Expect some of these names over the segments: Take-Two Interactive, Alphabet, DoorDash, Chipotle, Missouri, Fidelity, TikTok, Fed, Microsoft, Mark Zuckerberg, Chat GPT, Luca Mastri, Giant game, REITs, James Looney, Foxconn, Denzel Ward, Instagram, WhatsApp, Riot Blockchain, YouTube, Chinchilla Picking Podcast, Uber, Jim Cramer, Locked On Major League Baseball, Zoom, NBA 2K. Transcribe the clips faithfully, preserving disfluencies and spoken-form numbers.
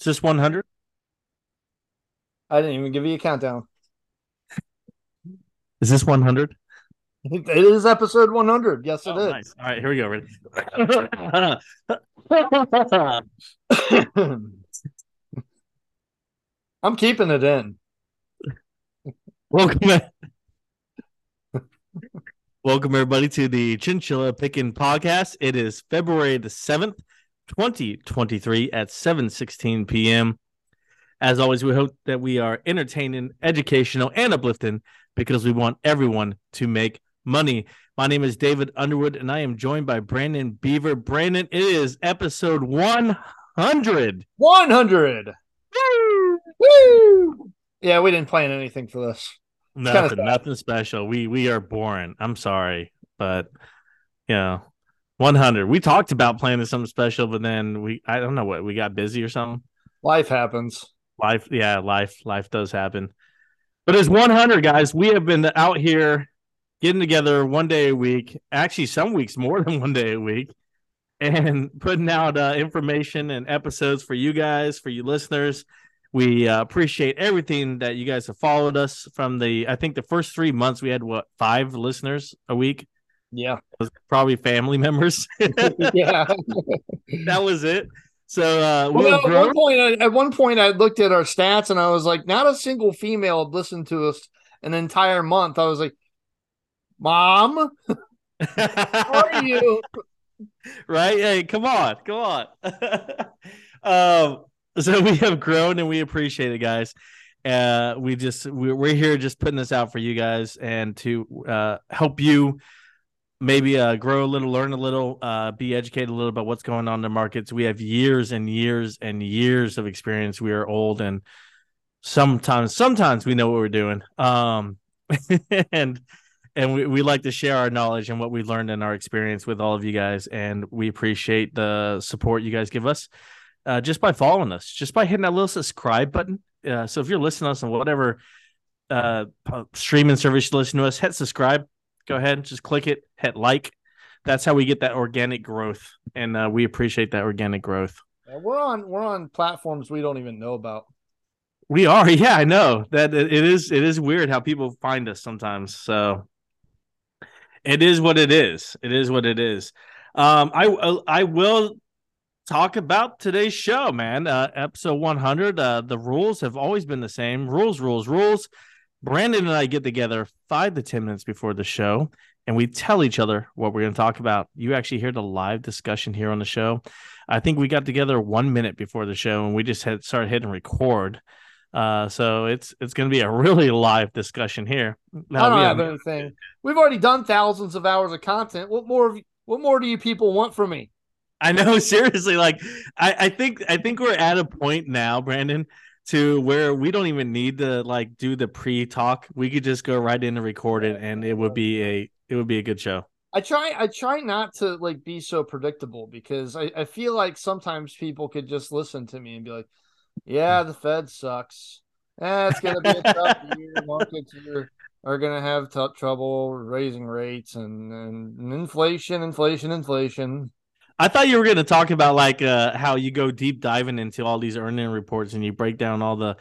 Is this one hundred? I didn't even give you a countdown. Is this one hundred? It is episode one hundred. Yes, it oh, is. Nice. All right, here we go. Ready? I'm keeping it in. Welcome, welcome everybody to the Chinchilla Picking Podcast. It is February the seventh, twenty twenty-three at seven sixteen p.m. As always, we hope that we are entertaining, educational, and uplifting because we want everyone to make money. My name is David Underwood, and I am joined by Brandon Beaver. Brandon, it is episode one hundred. one hundred! Woo! Woo! Yeah, we didn't plan anything for this. Nothing, nothing special. We we are boring. I'm sorry, but you know, one hundred. We talked about planning something special, but then we I don't know what we got busy or something. Life happens. Life, yeah, life, life does happen. But it's one hundred, guys. We have been out here getting together one day a week. Actually, some weeks more than one day a week, and putting out uh, information and episodes for you guys, for you listeners. We uh, appreciate everything that you guys have followed us from the, I think the first three months we had, what, five listeners a week? Yeah. It was probably family members. Yeah. That was it. So uh, we well, at, one point, at one point I looked at our stats and I was like, not a single female had listened to us an entire month. I was like, Mom, how are you? Right? Hey, come on. Come on. um. So we have grown and we appreciate it, guys. Uh, we just we're here just putting this out for you guys and to uh, help you maybe uh, grow a little, learn a little, uh, be educated a little about what's going on in the markets. We have years and years and years of experience. We are old and sometimes sometimes we know what we're doing. Um, and and we, we like to share our knowledge and what we learned in our experience with all of you guys. And we appreciate the support you guys give us. Uh, just by following us, just by hitting that little subscribe button. Uh, so if you're listening to us on whatever uh, streaming service you listen to us, hit subscribe. Go ahead, just click it, hit like. That's how we get that organic growth, and uh, we appreciate that organic growth. Yeah, we're on we're on platforms we don't even know about. We are, yeah, I know that it is. It is weird how people find us sometimes. So it is what it is. It is what it is. Um, I I will. Talk about today's show, man. Uh, episode one hundred. Uh, the rules have always been the same. Rules, rules, rules. Brandon and I get together five to ten minutes before the show, and we tell each other what we're going to talk about. You actually hear the live discussion here on the show. I think we got together one minute before the show, and we just had started hitting record. Uh, so it's it's going to be a really live discussion here. Now, I don't we have anything. We've already done thousands of hours of content. What more? What more do you people want from me? I know, seriously, like I, I think I think we're at a point now, Brandon, to where we don't even need to like do the pre-talk. We could just go right in and record it, and it would be a it would be a good show. I try I try not to like be so predictable because I, I feel like sometimes people could just listen to me and be like, yeah, the Fed sucks. Eh, it's gonna be a tough year. Markets are, are gonna have tough trouble raising rates and, and inflation, inflation, inflation. I thought you were going to talk about like uh, how you go deep diving into all these earnings reports and you break down all the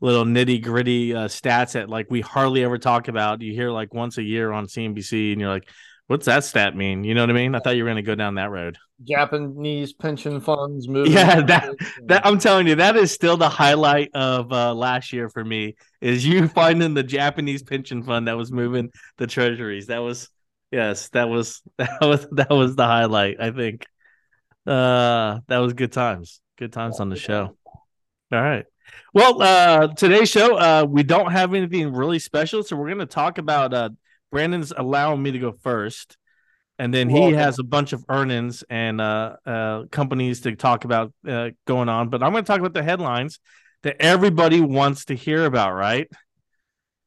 little nitty gritty uh, stats that like we hardly ever talk about. You hear like once a year on C N B C and you're like, what's that stat mean? You know what I mean? I thought you were going to go down that road. Japanese pension funds moving. Yeah, that, that I'm telling you, that is still the highlight of uh, last year for me is you finding the Japanese pension fund that was moving the treasuries. That was yes, that was that was that was the highlight, I think. Uh, that was good times. Good times on the show. All right. Well, uh, today's show, uh, we don't have anything really special, so we're going to talk about uh, Brandon's allowing me to go first, and then he has a bunch of earnings and uh, uh, companies to talk about uh, going on. But I'm going to talk about the headlines that everybody wants to hear about, right?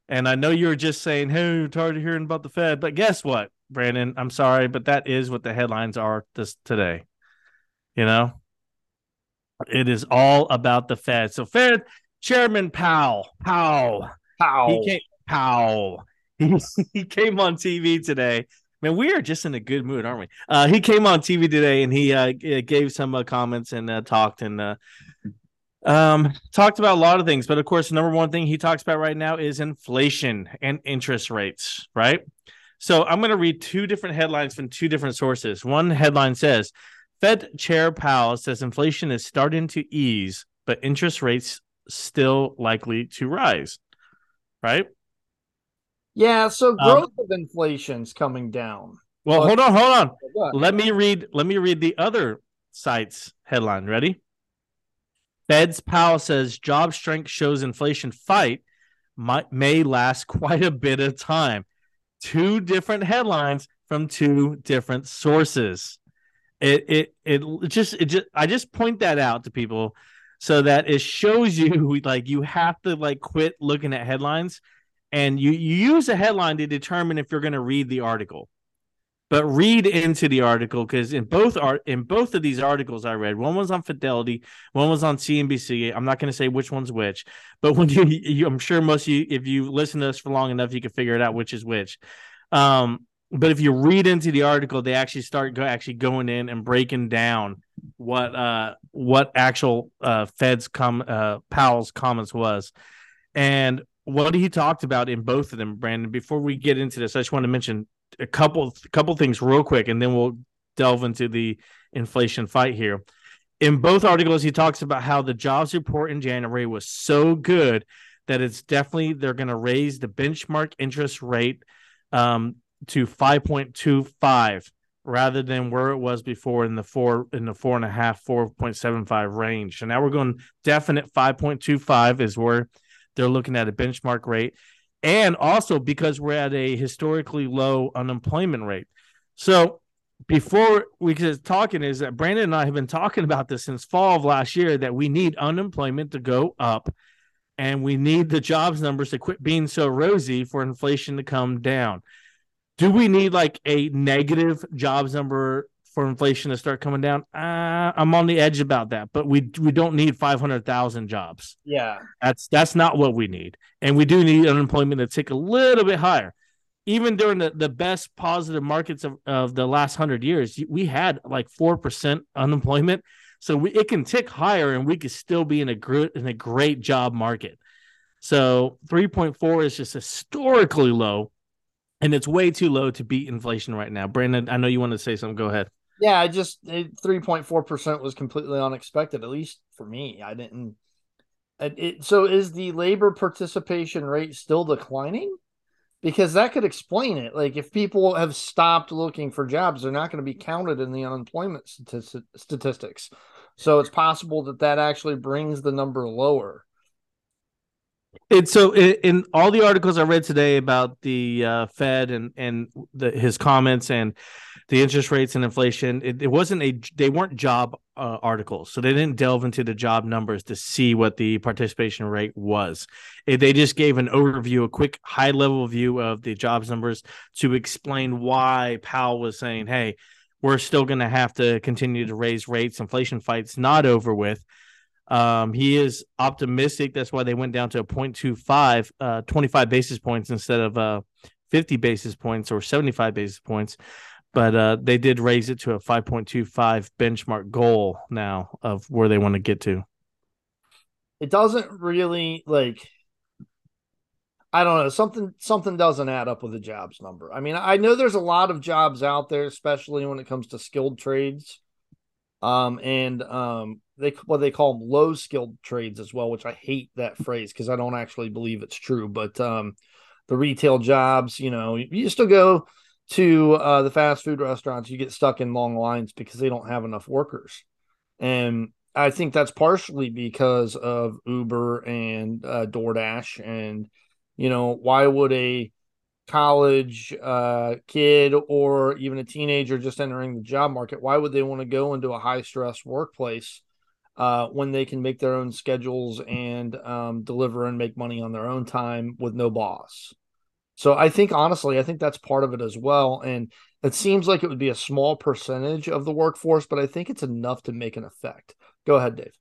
And I know you were just saying, hey, you're tired of hearing about the Fed, but guess what, Brandon? I'm sorry, but that is what the headlines are this today. You know, it is all about the Fed. So Fed Chairman Powell, Powell, Powell, he came, Powell. He, he came on T V today. Man, we are just in a good mood, aren't we? Uh, he came on T V today and he uh, gave some uh, comments and uh, talked and uh, Um, talked about a lot of things, but of course, the number one thing he talks about right now is inflation and interest rates, right? So I'm going to read two different headlines from two different sources. One headline says, Fed Chair Powell says inflation is starting to ease, but interest rates still likely to rise, right? Yeah, so growth um, of inflation's coming down. Well, but- hold on, hold on. Oh, let me read, let me read the other site's headline. Ready? Fed's Powell says job strength shows inflation fight might, may last quite a bit of time. Two different headlines from two different sources. It it it just it just I just point that out to people so that it shows you, like, you have to, like, quit looking at headlines and you, you use a headline to determine if you're going to read the article. But read into the article, because in both are in both of these articles I read, one was on Fidelity, one was on C N B C. I'm not going to say which one's which, but when you, you, I'm sure most of you, if you listen to us for long enough, you can figure it out which is which. Um, but if you read into the article, they actually start go, actually going in and breaking down what uh, what actual uh, Fed's com uh, Powell's comments was, and what he talked about in both of them. Brandon, before we get into this, I just want to mention a couple couple things real quick, and then we'll delve into the inflation fight here. In both articles, he talks about how the jobs report in January was so good that it's definitely they're going to raise the benchmark interest rate um, to five point two five rather than where it was before in the four in the four and a half, four point seven five range. So now we're going definite five point two five is where they're looking at a benchmark rate. And also because we're at a historically low unemployment rate. So before we get talking is that Brandon and I have been talking about this since fall of last year, that we need unemployment to go up and we need the jobs numbers to quit being so rosy for inflation to come down. Do we need like a negative jobs number for inflation to start coming down? Uh, I'm on the edge about that, but we we don't need five hundred thousand jobs. Yeah. That's that's not what we need. And we do need unemployment to tick a little bit higher. Even during the, the best positive markets of, of the last one hundred years, we had like four percent unemployment. So we, it can tick higher and we could still be in a, gr- in a great job market. So three point four is just historically low, and it's way too low to beat inflation right now. Brandon, I know you want to say something. Go ahead. Yeah, I just three point four percent was completely unexpected, at least for me. I didn't. It, so is the labor participation rate still declining? Because that could explain it. Like, if people have stopped looking for jobs, they're not going to be counted in the unemployment stati- statistics. So it's possible that that actually brings the number lower. And so in, in all the articles I read today about the uh, Fed and, and the, his comments and the interest rates and inflation, it, it wasn't a they weren't job uh, articles. So they didn't delve into the job numbers to see what the participation rate was. It, they just gave an overview, a quick high level view of the jobs numbers to explain why Powell was saying, hey, we're still going to have to continue to raise rates. Inflation fight's not over with. Um, he is optimistic. That's why they went down to a zero point two five, uh, twenty-five basis points instead of uh, fifty basis points or seventy-five basis points. But uh, they did raise it to a five point two five benchmark goal now of where they want to get to. It doesn't really, like, I don't know. Something, something doesn't add up with the jobs number. I mean, I know there's a lot of jobs out there, especially when it comes to skilled trades. Um, and, um, They what well, they call them low skilled trades as well, which I hate that phrase because I don't actually believe it's true. But um, the retail jobs, you know, you, you still go to uh, the fast food restaurants, you get stuck in long lines because they don't have enough workers. And I think that's partially because of Uber and uh, DoorDash. And, you know, why would a college uh, kid or even a teenager just entering the job market, why would they want to go into a high stress workplace Uh, when they can make their own schedules and um, deliver and make money on their own time with no boss? So I think, honestly, I think that's part of it as well. And it seems like it would be a small percentage of the workforce, but I think it's enough to make an effect. Go ahead, Dave.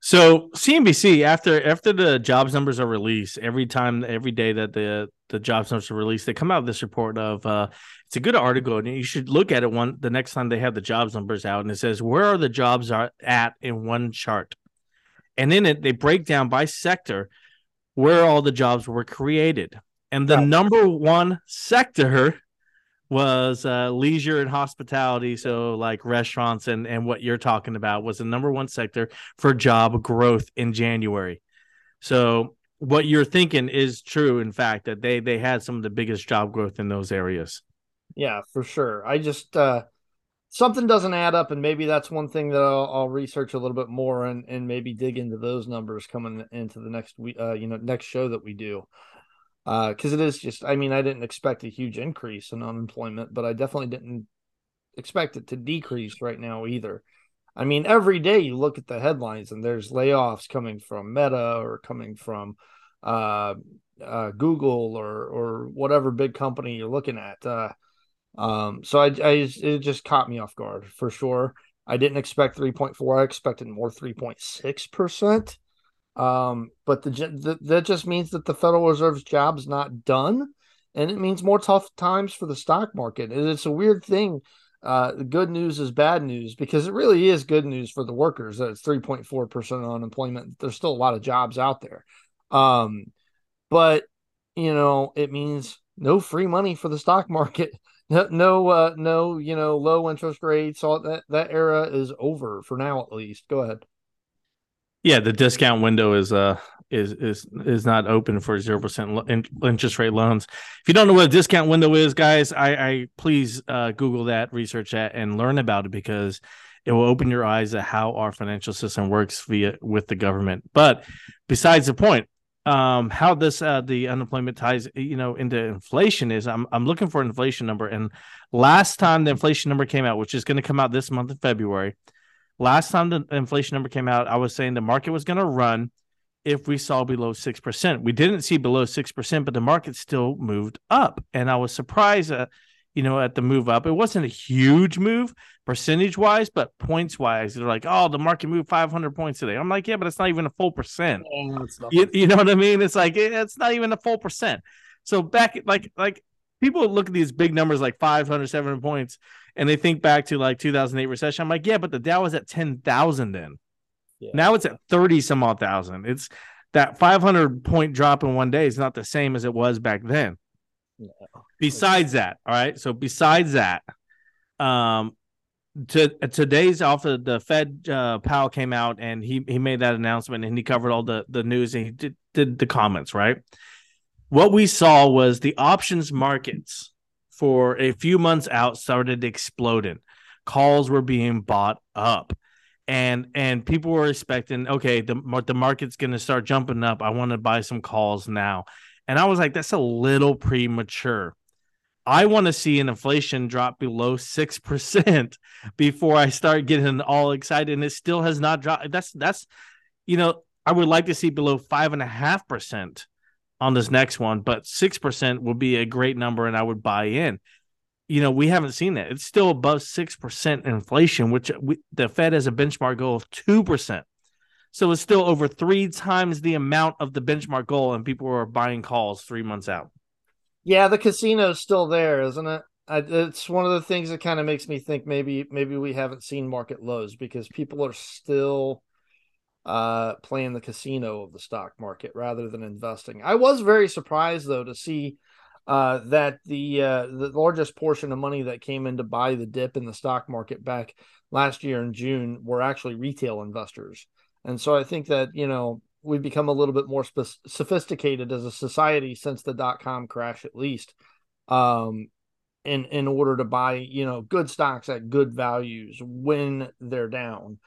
So C N B C, after after the jobs numbers are released, every time, every day that the the jobs numbers are released, they come out with this report of uh, it's a good article, and you should look at it one the next time they have the jobs numbers out, and it says where are the jobs are at in one chart, And in it, they break down by sector where all the jobs were created. And the right. number one sector was uh, leisure and hospitality. So like restaurants and, and what you're talking about was the number one sector for job growth in January. So what you're thinking is true, in fact, that they they had some of the biggest job growth in those areas. Yeah, for sure. I just uh, something doesn't add up. And maybe that's one thing that I'll, I'll research a little bit more and, and maybe dig into those numbers coming into the next week, uh, you know, next show that we do. Because uh, it is just, I mean, I didn't expect a huge increase in unemployment, but I definitely didn't expect it to decrease right now either. I mean, every day you look at the headlines and there's layoffs coming from Meta or coming from uh, uh, Google or or whatever big company you're looking at. Uh, um, so I, I it just caught me off guard for sure. I didn't expect three point four. I expected more three point six percent. Um, but the, the that just means that the Federal Reserve's job's not done, and it means more tough times for the stock market. And it's a weird thing. Uh, good news is bad news because it really is good news for the workers that it's three point four percent unemployment. There's still a lot of jobs out there. Um, but you know, it means no free money for the stock market. No, no, uh, no, you know, low interest rates. All that, that era is over for now, at least. Go ahead. Yeah, the discount window is uh is is is not open for zero percent interest rate loans. If you don't know what a discount window is, guys, I, I please uh, Google that, research that, and learn about it because it will open your eyes to how our financial system works via with the government. But besides the point, um, how this uh, the unemployment ties you know into inflation is I'm I'm looking for an inflation number, and last time the inflation number came out, which is going to come out this month in February. Last time the inflation number came out, I was saying the market was going to run if we saw below six percent. We didn't see below six percent, but the market still moved up. And I was surprised at, you know, at the move up. It wasn't a huge move percentage-wise, but points-wise. They're like, oh, the market moved five hundred points today. I'm like, yeah, but it's not even a full percent. No, you, you know what I mean? It's like, it's not even a full percent. So back like like people look at these big numbers like five hundred, seven hundred points, and they think back to like two thousand eight recession. I'm like, yeah, but the Dow was at ten thousand then. Yeah. Now it's at thirty some odd thousand. It's that five hundred point drop in one day is not the same as it was back then. No. Besides okay. that, all right. So besides that, um, to, today's after the Fed uh, Powell came out and he he made that announcement and he covered all the the news and he did, did the comments, right? What we saw was the options markets for a few months out started exploding. Calls were being bought up, and and people were expecting, okay, the the market's going to start jumping up. I want to buy some calls now, and I was like, that's a little premature. I want to see an inflation drop below six percent before I start getting all excited. And it still has not dropped. That's that's, you know, I would like to see below five and a half percent. On this next one, but six percent would be a great number and I would buy in. You know, we haven't seen that. It's still above six percent inflation, which we, the Fed has a benchmark goal of two percent. So it's still over three times the amount of the benchmark goal, and people are buying calls three months out. Yeah, the casino's still there, isn't it? I, it's one of the things that kind of makes me think maybe maybe we haven't seen market lows because people are still uh playing the casino of the stock market rather than investing. I was very surprised though to see uh that the uh the largest portion of money that came in to buy the dip in the stock market back last year in June were actually retail investors. And so I think that, you know, we've become a little bit more sp- sophisticated as a society since the dot-com crash, at least um in in order to buy, you know, good stocks at good values when they're down.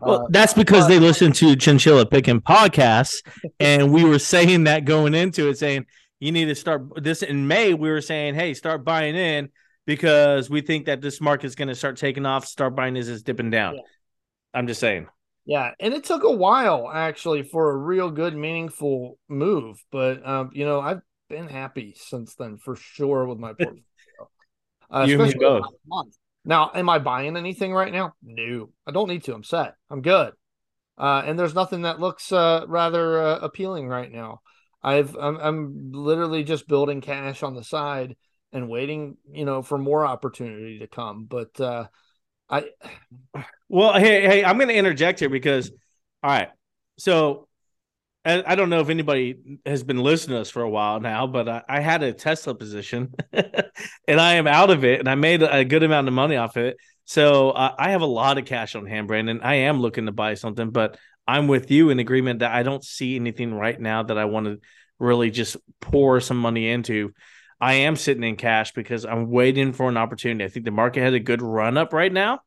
Well, uh, that's because but- they listen to Chinchilla Picking Podcasts, and we were saying that going into it, saying you need to start this in May. We were saying, hey, start buying in because we think that this market is going to start taking off. Start buying as it's dipping down. Yeah. I'm just saying. Yeah, and it took a while, actually, for a real good, meaningful move. But, um, you know, I've been happy since then, for sure, with my portfolio. Uh, you both. Now, am I buying anything right now? No, I don't need to. I'm set. I'm good. Uh, and there's nothing that looks uh, rather uh, appealing right now. I've I'm, I'm literally just building cash on the side and waiting, you know, for more opportunity to come. But uh, I, well, hey, hey, I'm going to interject here because, all right, So I don't know if anybody has been listening to us for a while now, but I, I had a Tesla position and I am out of it, and I made a good amount of money off of it. So uh, I have a lot of cash on hand, Brandon. I am looking to buy something, but I'm with you in agreement that I don't see anything right now that I want to really just pour some money into. I am sitting in cash because I'm waiting for an opportunity. I think the market has a good run up right now,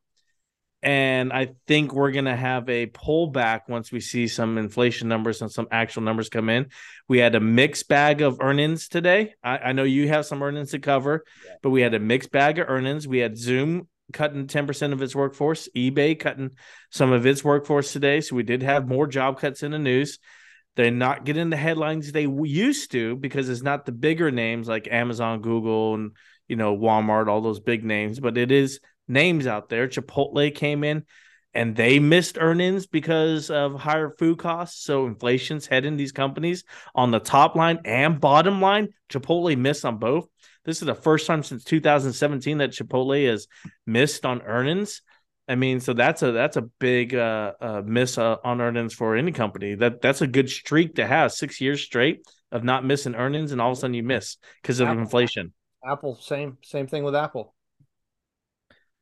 and I think we're going to have a pullback once we see some inflation numbers and some actual numbers come in. We had a mixed bag of earnings today. I, I know you have some earnings to cover, yeah. but we had a mixed bag of earnings. We had Zoom cutting ten percent of its workforce, eBay cutting some of its workforce today. So we did have more job cuts in the news. They're not getting the headlines they used to because it's not the bigger names like Amazon, Google, and you know Walmart, all those big names, but it is names out there. Chipotle came in and they missed earnings because of higher food costs. So inflation's heading these companies on the top line and bottom line. Chipotle missed on both. This is the first time since two thousand seventeen that Chipotle has missed on earnings. I mean, so that's a that's a big uh, uh, miss uh, on earnings for any company. That that's a good streak to have, six years straight of not missing earnings, and all of a sudden you miss because of Apple, inflation. Apple, same same thing with Apple.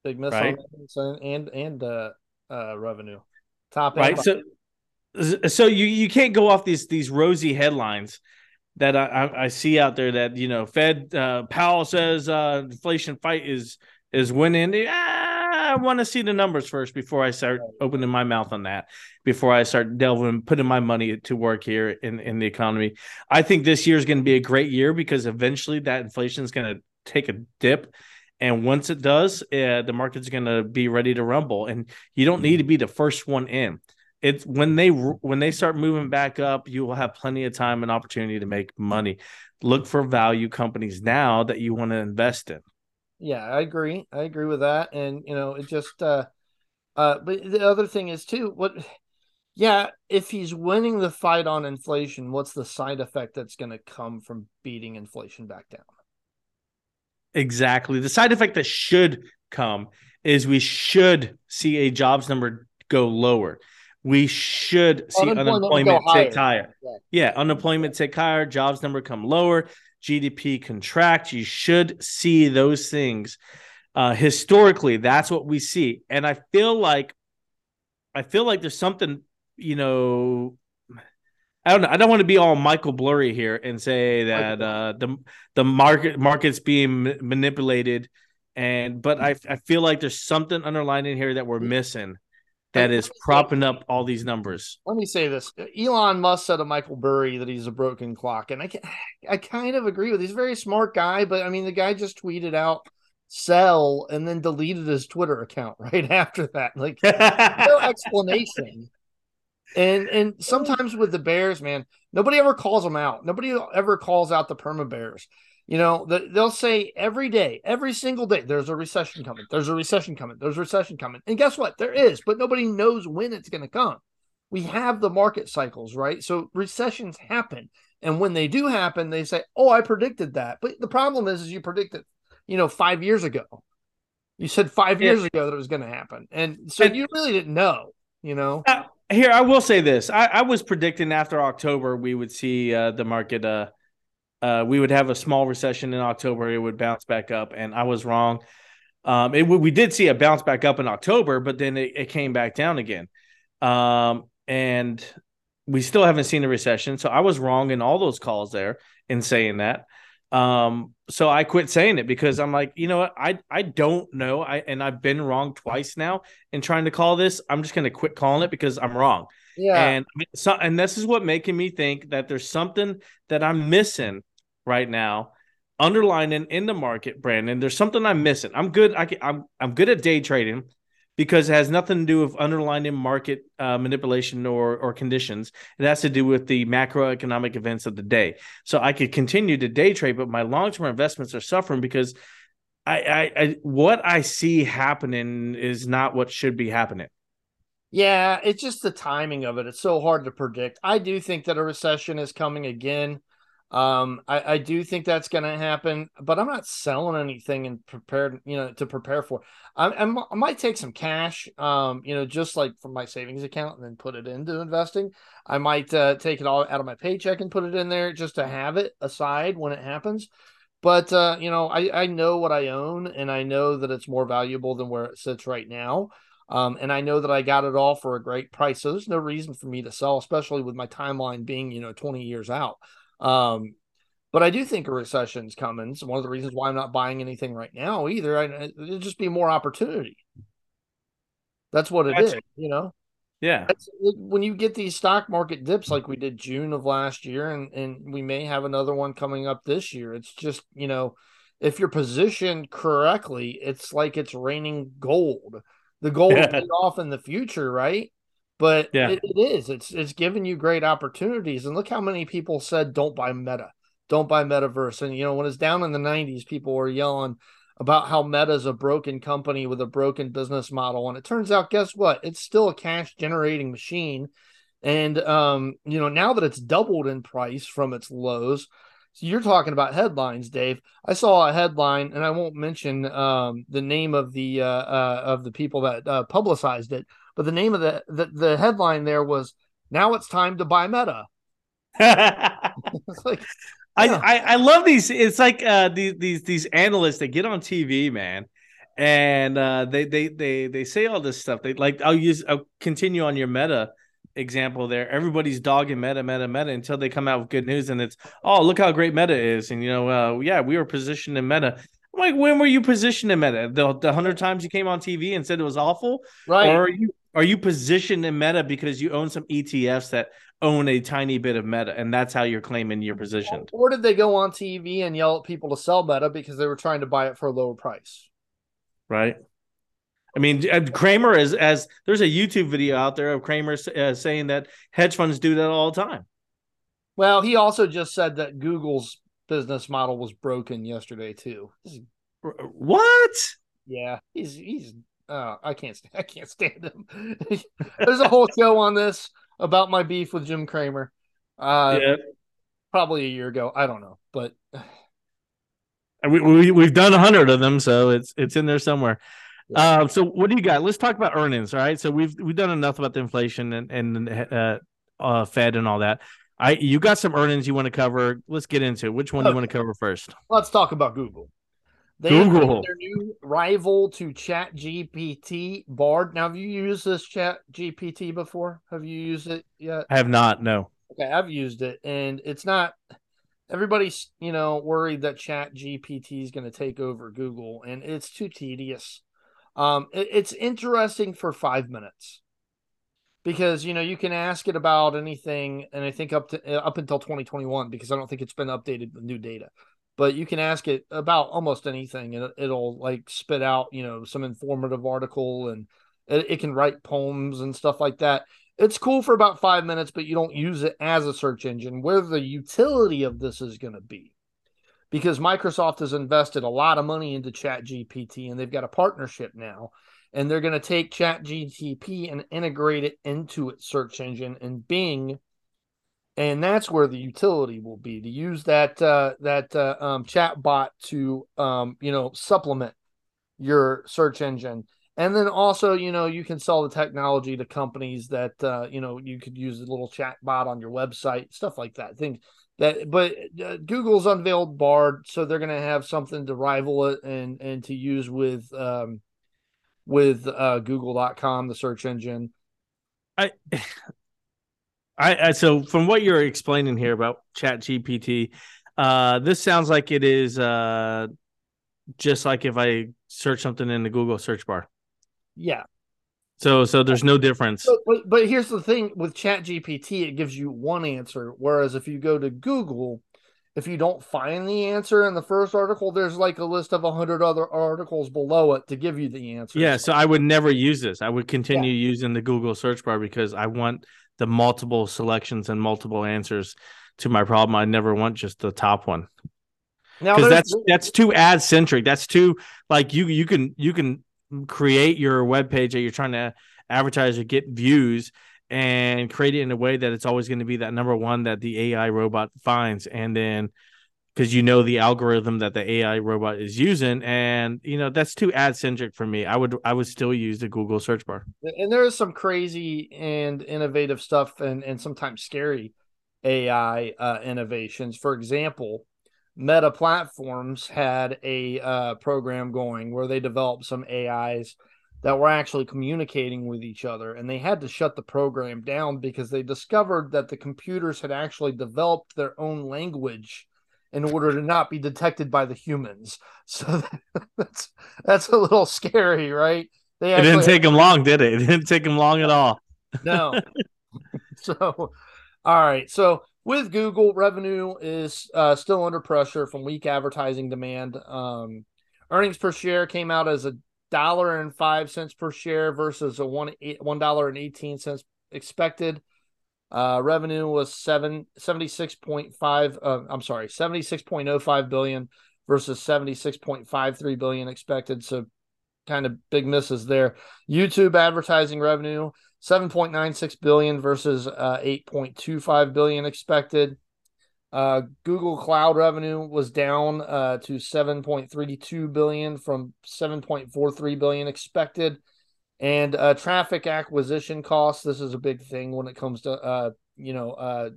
Big miss right. on and and uh, uh, revenue, top right. Bottom. So, so you, you can't go off these these rosy headlines that I, I see out there that you know Fed uh, Powell says uh, inflation fight is is winning. Ah, I want to see the numbers first before I start opening my mouth on that. Before I start delving, putting my money to work here in in the economy. I think this year is going to be a great year because eventually that inflation is going to take a dip. And once it does, uh, the market's going to be ready to rumble, and you don't need to be the first one in. It's when they when they start moving back up, you will have plenty of time and opportunity to make money. Look for value companies now that you want to invest in. Yeah, I agree. I agree with that, and you know, it just. Uh, uh, but the other thing is too what. Yeah, if he's winning the fight on inflation, what's the side effect that's going to come from beating inflation back down? Exactly. The side effect that should come is we should see a jobs number go lower. We should see unemployment, unemployment tick higher. higher. Yeah. yeah, unemployment tick higher, jobs number come lower, G D P contract. You should see those things. Uh, historically, that's what we see. And I feel like I feel like there's something, you know, I don't know. I don't want to be all Michael Burry here and say that uh, the the market market's being manipulated, and but I I feel like there's something underlying in here that we're missing that is propping up all these numbers. Let me say this: Elon Musk said of Michael Burry that he's a broken clock, and I can, I kind of agree with. He's a very smart guy, but I mean the guy just tweeted out "sell" and then deleted his Twitter account right after that. Like no explanation. And and sometimes with the bears, man, nobody ever calls them out. Nobody ever calls out the perma bears. You know, the, they'll say every day, every single day, there's a recession coming. There's a recession coming. There's a recession coming. And guess what? There is, but nobody knows when it's going to come. We have the market cycles, right? So recessions happen. And when they do happen, they say, oh, I predicted that. But the problem is, is you predicted, you know, five years ago. You said five years yeah. ago that it was going to happen. And so and, you really didn't know, you know. Uh, Here, I will say this. I, I was predicting after October we would see uh, the market, uh, uh, we would have a small recession in October. It would bounce back up, and I was wrong. Um, it, we did see a bounce back up in October, but then it, it came back down again. Um, and we still haven't seen a recession, so I was wrong in all those calls there in saying that. Um, so I quit saying it because I'm like, you know what? I, I don't know. I, and I've been wrong twice now in trying to call this. I'm just going to quit calling it because I'm wrong. Yeah. And so, and this is what making me think that there's something that I'm missing right now underlining in the market, Brandon. There's something I'm missing. I'm good. I can, I'm, I'm good at day trading because it has nothing to do with underlying market uh, manipulation or, or conditions. It has to do with the macroeconomic events of the day. So I could continue to day trade, but my long-term investments are suffering because I, I, I what I see happening is not what should be happening. Yeah, it's just the timing of it. It's so hard to predict. I do think that a recession is coming again. Um, I, I do think that's going to happen, but I'm not selling anything and prepared, you know, to prepare for. I, I, I might take some cash, um, you know, just like from my savings account and then put it into investing. I might uh, take it all out of my paycheck and put it in there just to have it aside when it happens. But, uh, you know, I, I know what I own, and I know that it's more valuable than where it sits right now. Um, and I know that I got it all for a great price. So there's no reason for me to sell, especially with my timeline being, you know, twenty years out. Um, but I do think a recession's coming. It's one of the reasons why I'm not buying anything right now either. I, it'll just be more opportunity. That's what it That's, is, you know? Yeah. That's, when you get these stock market dips, like we did June of last year, and, and we may have another one coming up this year. It's just, you know, if you're positioned correctly, it's like it's raining gold. The gold yeah. will pay off in the future, right? But yeah. it, it is. It's it's giving you great opportunities. And look how many people said, don't buy Meta. Don't buy Metaverse. And, you know, when it's down in the nineties, people were yelling about how Meta's a broken company with a broken business model. And it turns out, guess what? It's still a cash-generating machine. And, um, you know, now that it's doubled in price from its lows, so you're talking about headlines, Dave. I saw a headline, and I won't mention um, the name of the uh, uh, of the people that uh, publicized it, but the name of the, the, the headline there was, now it's time to buy Meta. It's like, yeah. I, I, I love these. It's like uh, these, these these analysts that get on T V, man, and uh, they, they they they say all this stuff. They like I'll use I'll continue on your Meta example there. Everybody's dogging Meta, Meta, Meta until they come out with good news, and it's, oh, look how great Meta is, and you know, uh, yeah, we were positioned in Meta. I'm like, when were you positioned in Meta? The, the hundred times you came on T V and said it was awful, right? Or are you Are you positioned in Meta because you own some E T Fs that own a tiny bit of Meta, and that's how you're claiming you're positioned? Or did they go on T V and yell at people to sell Meta because they were trying to buy it for a lower price? Right. I mean, Kramer is as there's a YouTube video out there of Kramer uh, saying that hedge funds do that all the time. Well, he also just said that Google's business model was broken yesterday too. What? Yeah, he's he's. Uh, I can't, I can't stand him. There's a whole show on this about my beef with Jim Cramer. Uh, yeah. Probably a year ago. I don't know, but we, we we've done a hundred of them, so it's it's in there somewhere. Yeah. Uh, so what do you got? Let's talk about earnings. All right. So we've we've done enough about the inflation and and uh, uh, Fed and all that. I you got some earnings you want to cover? Let's get into it. Which one okay. do you want to cover first? Let's talk about Google. They Google. Their new rival to Chat G P T, Bard. Now, have you used this Chat G P T before? Have you used it yet? I have not, no. Okay, I've used it, and it's not – everybody's, you know, worried that Chat G P T is going to take over Google, and it's too tedious. Um, it, it's interesting for five minutes because, you know, you can ask it about anything, and I think up to up until twenty twenty-one because I don't think it's been updated with new data. But you can ask it about almost anything, and it'll like spit out, you know, some informative article, and it, it can write poems and stuff like that. It's cool for about five minutes, but you don't use it as a search engine. Where the utility of this is going to be, because Microsoft has invested a lot of money into Chat G P T, and they've got a partnership now, and they're going to take Chat G P T and integrate it into its search engine and Bing. And that's where the utility will be, to use that uh, that uh, um, chat bot to, um, you know, supplement your search engine. And then also, you know, you can sell the technology to companies that, uh, you know, you could use the little chat bot on your website, stuff like that. Things that, but uh, Google's unveiled Bard, so they're going to have something to rival it and and to use with um, with uh, Google dot com, the search engine. I. I, I so from what you're explaining here about Chat G P T, uh, this sounds like it is uh, just like if I search something in the Google search bar. Yeah. So so there's no difference. But, but, but here's the thing with Chat G P T, it gives you one answer, whereas if you go to Google, if you don't find the answer in the first article, there's like a list of one hundred other articles below it to give you the answer. Yeah, so I would never use this. I would continue yeah. using the Google search bar because I want the multiple selections and multiple answers to my problem. I never want just the top one. Because that's that's too ad-centric. That's too like you you can you can create your webpage that you're trying to advertise or get views, and create it in a way that it's always going to be that number one that the A I robot finds. And then because you know the algorithm that the A I robot is using, and you know that's too ad-centric for me. I would I would still use the Google search bar. And there is some crazy and innovative stuff, and, and sometimes scary A I uh, innovations. For example, Meta Platforms had a uh, program going where they developed some A Is that were actually communicating with each other, and they had to shut the program down because they discovered that the computers had actually developed their own language in order to not be detected by the humans. So that's that's a little scary, right? They it didn't take them long, did it? It didn't take them long at all. No. So, all right. So with Google, revenue is uh, still under pressure from weak advertising demand. Um, earnings per share came out as a dollar and five cents per share versus a one one dollar and eighteen cents expected. Uh, revenue was seven seventy six point five. Uh, I'm sorry, seventy six point oh five billion versus seventy six point five three billion expected. So, kind of big misses there. YouTube advertising revenue seven point nine six billion versus uh, eight point two five billion expected. Uh, Google Cloud revenue was down uh, to seven point three two billion from seven point four three billion expected. And uh, traffic acquisition costs. This is a big thing when it comes to, uh, you know, uh,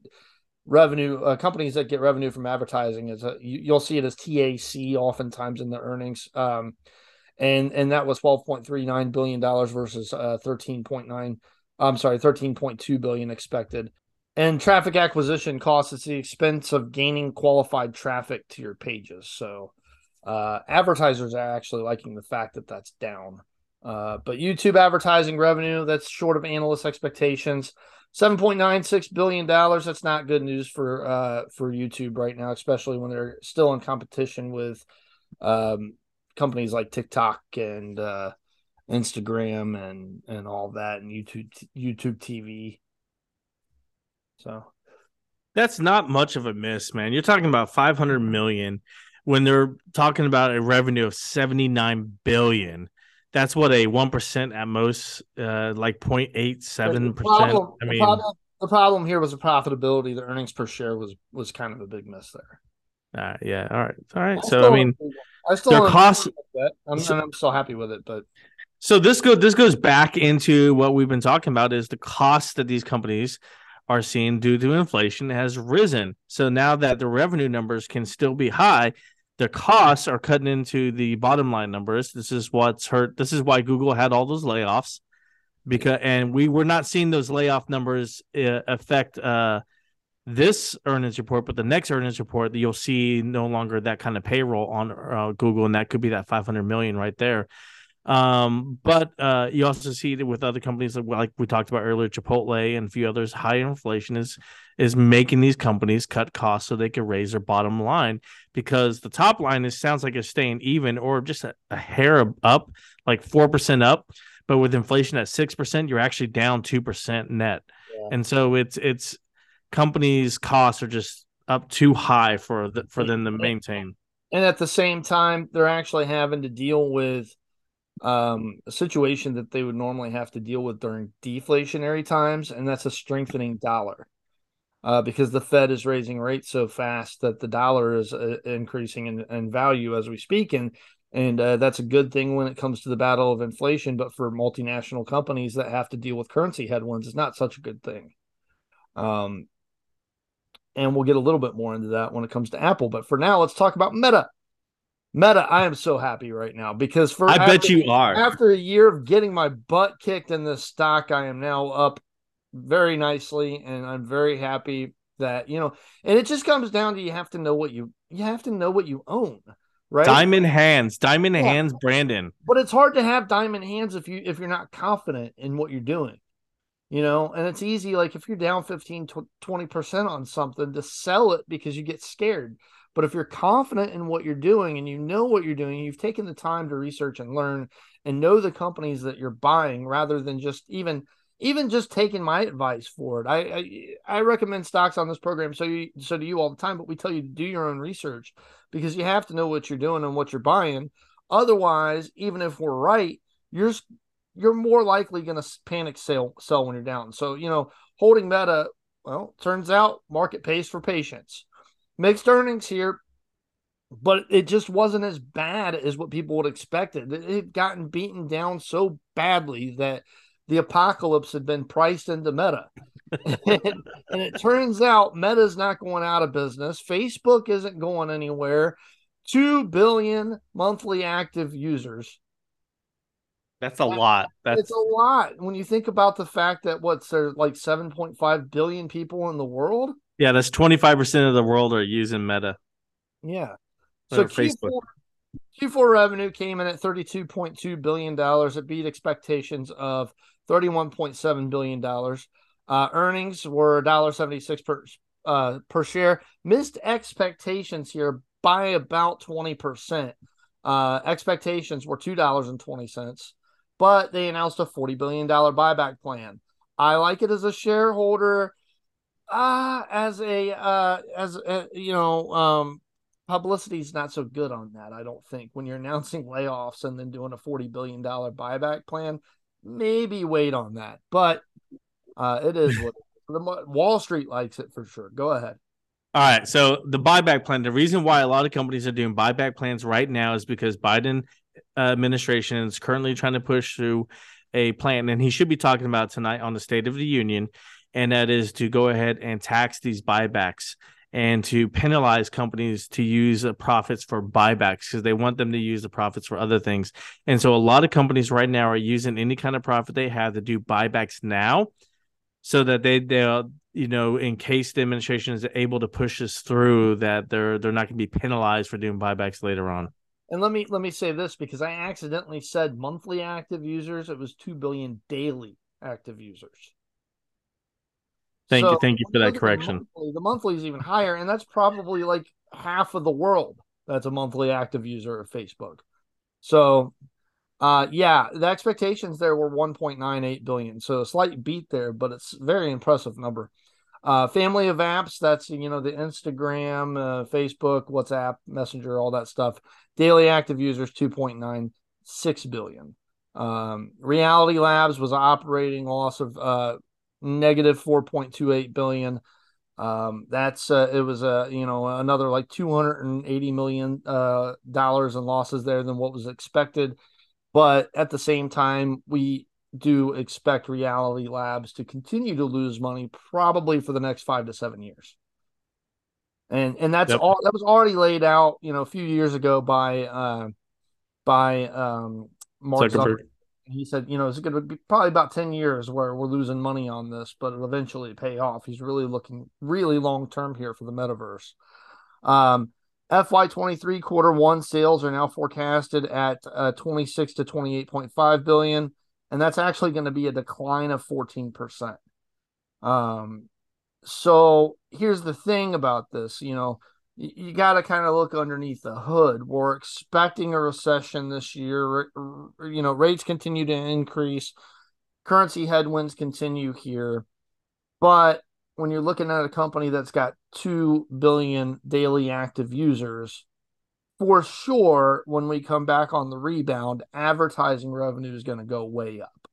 revenue. Uh, companies that get revenue from advertising, is a, you, you'll see it as T A C oftentimes in the earnings. Um, and and that was twelve point three nine billion dollars versus uh, thirteen point nine. I'm sorry, thirteen point two billion dollars expected. And traffic acquisition costs is the expense of gaining qualified traffic to your pages. So uh, advertisers are actually liking the fact that that's down. Uh, but YouTube advertising revenue, that's short of analyst expectations, seven point nine six billion dollars. That's not good news for uh, for YouTube right now, especially when they're still in competition with um, companies like TikTok and uh, Instagram and, and all that, and YouTube YouTube T V. So that's not much of a miss, man. You're talking about five hundred million dollars when they're talking about a revenue of seventy-nine billion dollars. That's what a one percent at most, uh, like zero point eight seven percent. The problem, I mean, the problem, the problem here was the profitability. The earnings per share was was kind of a big miss there. Uh, yeah. All right. All right. I so, I mean, I still their costs. I'm, so, I'm still happy with it. But so this, go, this goes back into what we've been talking about is the cost that these companies are seeing due to inflation has risen. So now that the revenue numbers can still be high, the costs are cutting into the bottom line numbers. This is what's hurt. This is why Google had all those layoffs, because and we were not seeing those layoff numbers uh, affect uh, this earnings report, but the next earnings report that you'll see no longer that kind of payroll on uh, Google, and that could be that five hundred million right there. Um, but uh, you also see that with other companies like we talked about earlier, Chipotle and a few others, high inflation is is making these companies cut costs so they can raise their bottom line, because the top line is sounds like it's staying even or just a, a hair up, like four percent up, but with inflation at six percent, you're actually down two percent net, yeah. And so it's it's companies' costs are just up too high for the, for them to maintain, and at the same time, they're actually having to deal with um a situation that they would normally have to deal with during deflationary times, and that's a strengthening dollar uh because the Fed is raising rates so fast that the dollar is uh, increasing in, in value as we speak, and and uh, that's a good thing when it comes to the battle of inflation, but for multinational companies that have to deal with currency headwinds, it's not such a good thing. Um and we'll get a little bit more into that when it comes to Apple, but for now let's talk about Meta. Meta, I am so happy right now because for I after, bet you are. After a year of getting my butt kicked in this stock, I am now up very nicely, and I'm very happy that, you know, and it just comes down to you have to know what you you have to know what you own, right? Diamond hands, diamond yeah. hands, Brandon. But it's hard to have diamond hands if you if you're not confident in what you're doing. You know, and it's easy, like if you're down fifteen to twenty percent on something, to sell it because you get scared. But if you're confident in what you're doing and you know what you're doing, you've taken the time to research and learn and know the companies that you're buying, rather than just even even just taking my advice for it. I I, I recommend stocks on this program, so you, so do you all the time, but we tell you to do your own research because you have to know what you're doing and what you're buying. Otherwise, even if we're right, you're you're more likely going to panic sell, sell when you're down. So, you know, holding Meta, well, turns out market pays for patience. Mixed earnings here, but it just wasn't as bad as what people would expect. It had gotten beaten down so badly that the apocalypse had been priced into Meta. and, and it turns out Meta's not going out of business. Facebook isn't going anywhere. two billion monthly active users. That's a lot. That's it's a lot. When you think about the fact that what's there like seven point five billion people in the world. Yeah, that's twenty-five percent of the world are using Meta. Yeah. So Q four, Q four revenue came in at thirty-two point two billion dollars. It beat expectations of thirty-one point seven billion dollars. Uh, earnings were one dollar and seventy-six cents per, uh, per share. Missed expectations here by about twenty percent. Uh, expectations were two dollars and twenty cents, but they announced a forty billion dollars buyback plan. I like it as a shareholder, uh, as a, uh, as a, you know, um, publicity is not so good on that, I don't think. When you're announcing layoffs and then doing a forty billion dollars buyback plan, maybe wait on that. But uh, it is what the Wall Street likes it for sure. Go ahead. All right. So the buyback plan, the reason why a lot of companies are doing buyback plans right now is because Biden uh, administration is currently trying to push through a plan, and he should be talking about tonight on the State of the Union, and that is to go ahead and tax these buybacks and to penalize companies to use the profits for buybacks because they want them to use the profits for other things. And so a lot of companies right now are using any kind of profit they have to do buybacks now so that they, they'll, you know, in case the administration is able to push this through, that they're they're not going to be penalized for doing buybacks later on. And let me let me say this, because I accidentally said monthly active users. It was two billion daily active users. Thank so, you. Thank you for that correction. The monthly, the monthly is even higher, and that's probably like half of the world that's a monthly active user of Facebook. So, uh, yeah, the expectations there were one point nine eight billion. So a slight beat there, but it's a very impressive number. Uh, family of apps, that's, you know, the Instagram, uh, Facebook, WhatsApp, Messenger, all that stuff. Daily active users, two point nine six billion. Um, Reality Labs was operating loss of uh, negative four point two eight billion. Um, that's, uh, it was, uh, you know, another like two hundred eighty million dollars uh, dollars in losses there than what was expected. But at the same time, we do expect Reality Labs to continue to lose money probably for the next five to seven years. And, and that's yep. all that was already laid out, you know, a few years ago by, uh, by, um, Mark Zuckerberg. He said, you know, it's going to be probably about ten years where we're losing money on this, but it'll eventually pay off. He's really looking really long-term here for the metaverse. Um, F Y twenty-three quarter one sales are now forecasted at uh, twenty-six to twenty-eight point five billion. And that's actually going to be a decline of fourteen percent. Um, so here's the thing about this, you know, you got to kind of look underneath the hood. We're expecting a recession this year. You know, rates continue to increase. Currency headwinds continue here. But when you're looking at a company that's got two billion daily active users, for sure, when we come back on the rebound, advertising revenue is going to go way up.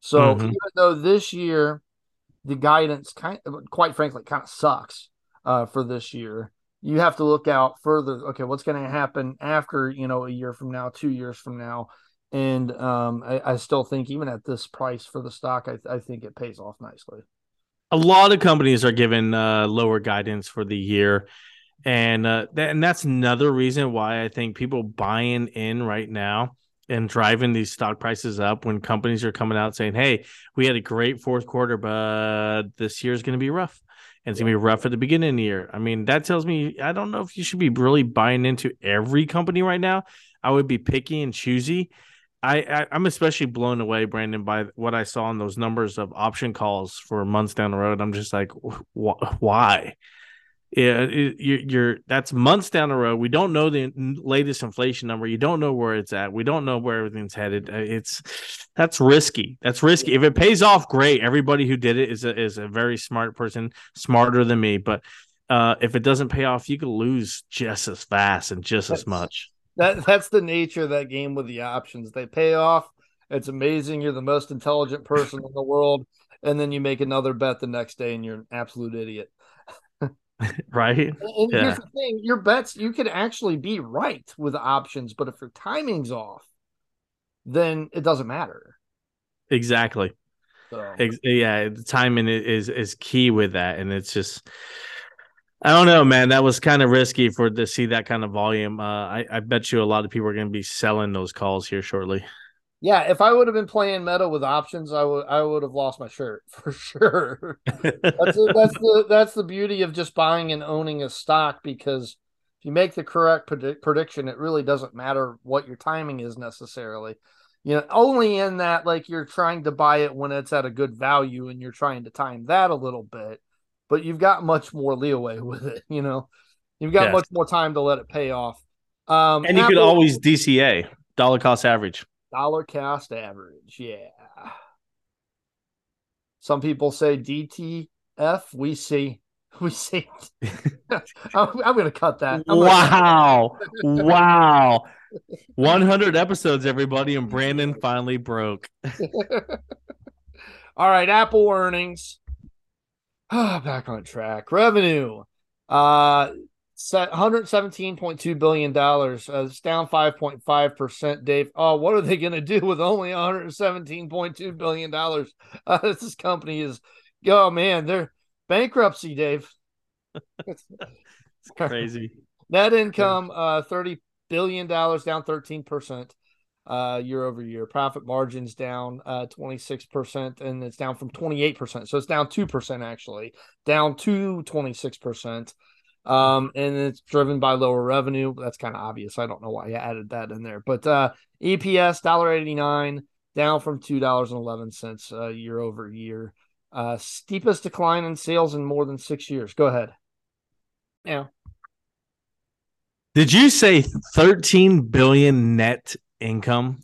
So mm-hmm. even though this year the guidance, kind of, quite frankly, kind of sucks uh, for this year, you have to look out further. Okay, what's going to happen after, you know, a year from now, two years from now? And um, I, I still think even at this price for the stock, I, I think it pays off nicely. A lot of companies are given uh, lower guidance for the year. And, uh, th- and that's another reason why I think people buying in right now and driving these stock prices up when companies are coming out saying, hey, we had a great fourth quarter, but this year is going to be rough. And it's going to be rough at the beginning of the year. I mean, that tells me I don't know if you should be really buying into every company right now. I would be picky and choosy. I, I, I'm especially blown away, Brandon, by what I saw in those numbers of option calls for months down the road. I'm just like, wh- why? Yeah, it, you're, you're that's months down the road. We don't know the latest inflation number. You don't know where it's at. We don't know where everything's headed. It's that's risky. That's risky. If it pays off, great. Everybody who did it is a, is a very smart person, smarter than me. But uh, if it doesn't pay off, you could lose just as fast and just that's, as much. That that's the nature of that game with the options. They pay off It's amazing. You're the most intelligent person in the world. And then you make another bet the next day and you're an absolute idiot. Right? And yeah. Here's the thing. Your bets, you could actually be right with options, but if your timing's off, then it doesn't matter. Exactly. So. Ex- yeah, the timing is is key with that. And it's just... I don't know, man. That was kind of risky for to see that kind of volume. Uh, I, I bet you a lot of people are going to be selling those calls here shortly. Yeah, if I would have been playing meta with options, I would I would have lost my shirt for sure. that's the, that's the that's the beauty of just buying and owning a stock, because if you make the correct predict- prediction, it really doesn't matter what your timing is necessarily. You know, only in that like you're trying to buy it when it's at a good value and you're trying to time that a little bit. But you've got much more leeway with it, you know. You've got yes. much more time to let it pay off. Um, and you Apple, could always D C A, dollar cost average. Dollar cost average, yeah. Some people say D T F. We see, we see. I'm, I'm going to cut that. I'm wow, gonna... wow. one hundred episodes, everybody, and Brandon finally broke. All right, Apple earnings. Back on track. Revenue, uh, one hundred seventeen point two billion dollars. Uh, it's down five point five percent, Dave. Oh, what are they going to do with only one hundred seventeen point two billion dollars? Uh, this company is, oh, man, they're bankruptcy, Dave. It's crazy. Net income, uh, thirty billion dollars, down thirteen percent uh, year over year. Profit margins down uh, twenty-six percent, and it's down from twenty-eight percent. So it's down two percent, actually, down to twenty-six percent. Um, and it's driven by lower revenue. That's kind of obvious. I don't know why you added that in there. But uh, E P S, one dollar and eighty-nine cents, down from two dollars and eleven cents uh, year over year. Uh, steepest decline in sales in more than six years. Go ahead. Now. Did you say thirteen billion dollars net income?